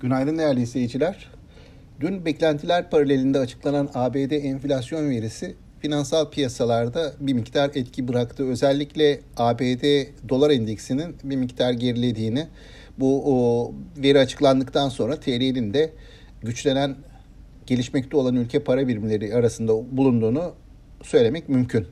Günaydın değerli izleyiciler. Dün beklentiler paralelinde açıklanan ABD enflasyon verisi finansal piyasalarda bir miktar etki bıraktı. Özellikle ABD dolar endeksinin bir miktar gerilediğini, bu veri açıklandıktan sonra TL'nin de güçlenen, gelişmekte olan ülke para birimleri arasında bulunduğunu söylemek mümkün.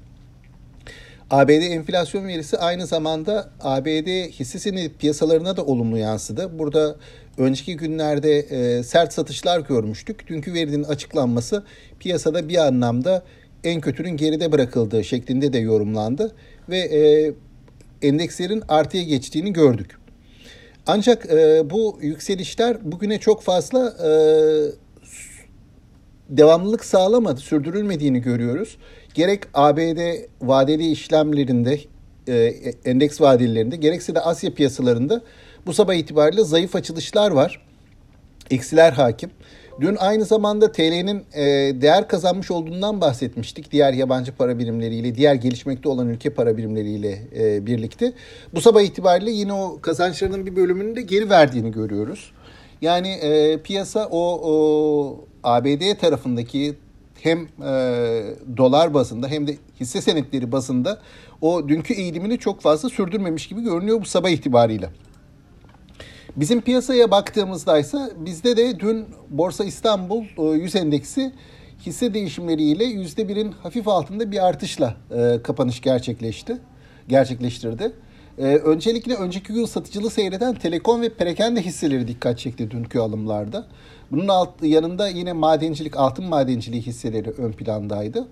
ABD enflasyon verisi aynı zamanda ABD hisse senedi piyasalarına da olumlu yansıdı. Burada önceki günlerde sert satışlar görmüştük. Dünkü verinin açıklanması piyasada bir anlamda en kötünün geride bırakıldığı şeklinde de yorumlandı ve endekslerin artıya geçtiğini gördük. Ancak bu yükselişler bugüne çok fazla devamlılık sağlamadı, sürdürülmediğini görüyoruz. Gerek ABD vadeli işlemlerinde, endeks vadelilerinde, gerekse de Asya piyasalarında bu sabah itibariyle zayıf açılışlar var. Eksiler hakim. Dün aynı zamanda TL'nin değer kazanmış olduğundan bahsetmiştik. Diğer yabancı para birimleriyle, diğer gelişmekte olan ülke para birimleriyle birlikte. Bu sabah itibariyle yine o kazançlarının bir bölümünü de geri verdiğini görüyoruz. Yani piyasa o ABD tarafındaki hem dolar bazında hem de hisse senetleri bazında o dünkü eğilimini çok fazla sürdürmemiş gibi görünüyor bu sabah itibariyle. Bizim piyasaya baktığımızda ise bizde de dün Borsa İstanbul 100 endeksi hisse değişimleriyle %1'in hafif altında bir artışla kapanış gerçekleştirdi. Öncelikle önceki gün satıcılı seyreden telekom ve perakende hisseleri dikkat çekti dünkü alımlarda. Bunun yanında yine altın madenciliği hisseleri ön plandaydı.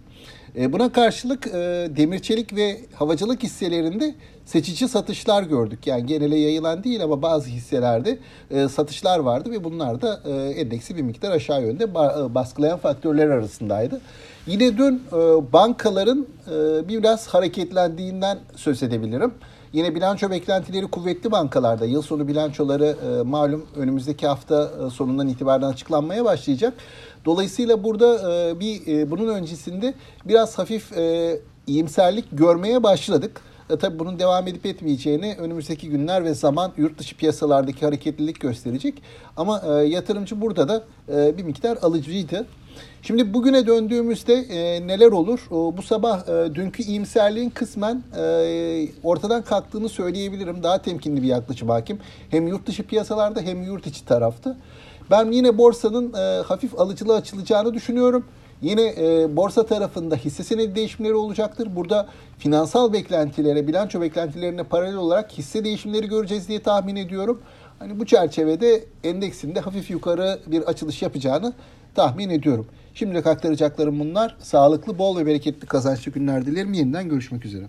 Buna karşılık demir çelik ve havacılık hisselerinde seçici satışlar gördük. Yani genele yayılan değil ama bazı hisselerde satışlar vardı ve bunlar da endeksi bir miktar aşağı yönde baskılayan faktörler arasındaydı. Yine dün bankaların biraz hareketlendiğinden söz edebilirim. Yine bilanço beklentileri kuvvetli bankalarda. Yıl sonu bilançoları malum önümüzdeki hafta sonundan itibaren açıklanmaya başlayacak. Dolayısıyla burada bunun öncesinde biraz hafif iyimserlik görmeye başladık. Tabii bunun devam edip etmeyeceğini önümüzdeki günler ve zaman yurt dışı piyasalardaki hareketlilik gösterecek. Ama yatırımcı burada da bir miktar alıcıydı. Şimdi bugüne döndüğümüzde neler olur? Bu sabah dünkü iyimserliğin kısmen ortadan kalktığını söyleyebilirim. Daha temkinli bir yaklaşım hakim. Hem yurt dışı piyasalarda hem yurt içi tarafta. Ben yine borsanın hafif alıcılı açılacağını düşünüyorum. Yine borsa tarafında hisse senedi değişimleri olacaktır. Burada finansal beklentilere, bilanço beklentilerine paralel olarak hisse değişimleri göreceğiz diye tahmin ediyorum. Hani bu çerçevede endeksin de hafif yukarı bir açılış yapacağını tahmin ediyorum. Şimdilik aktaracaklarım bunlar. Sağlıklı, bol ve bereketli kazançlı günler dilerim. Yeniden görüşmek üzere.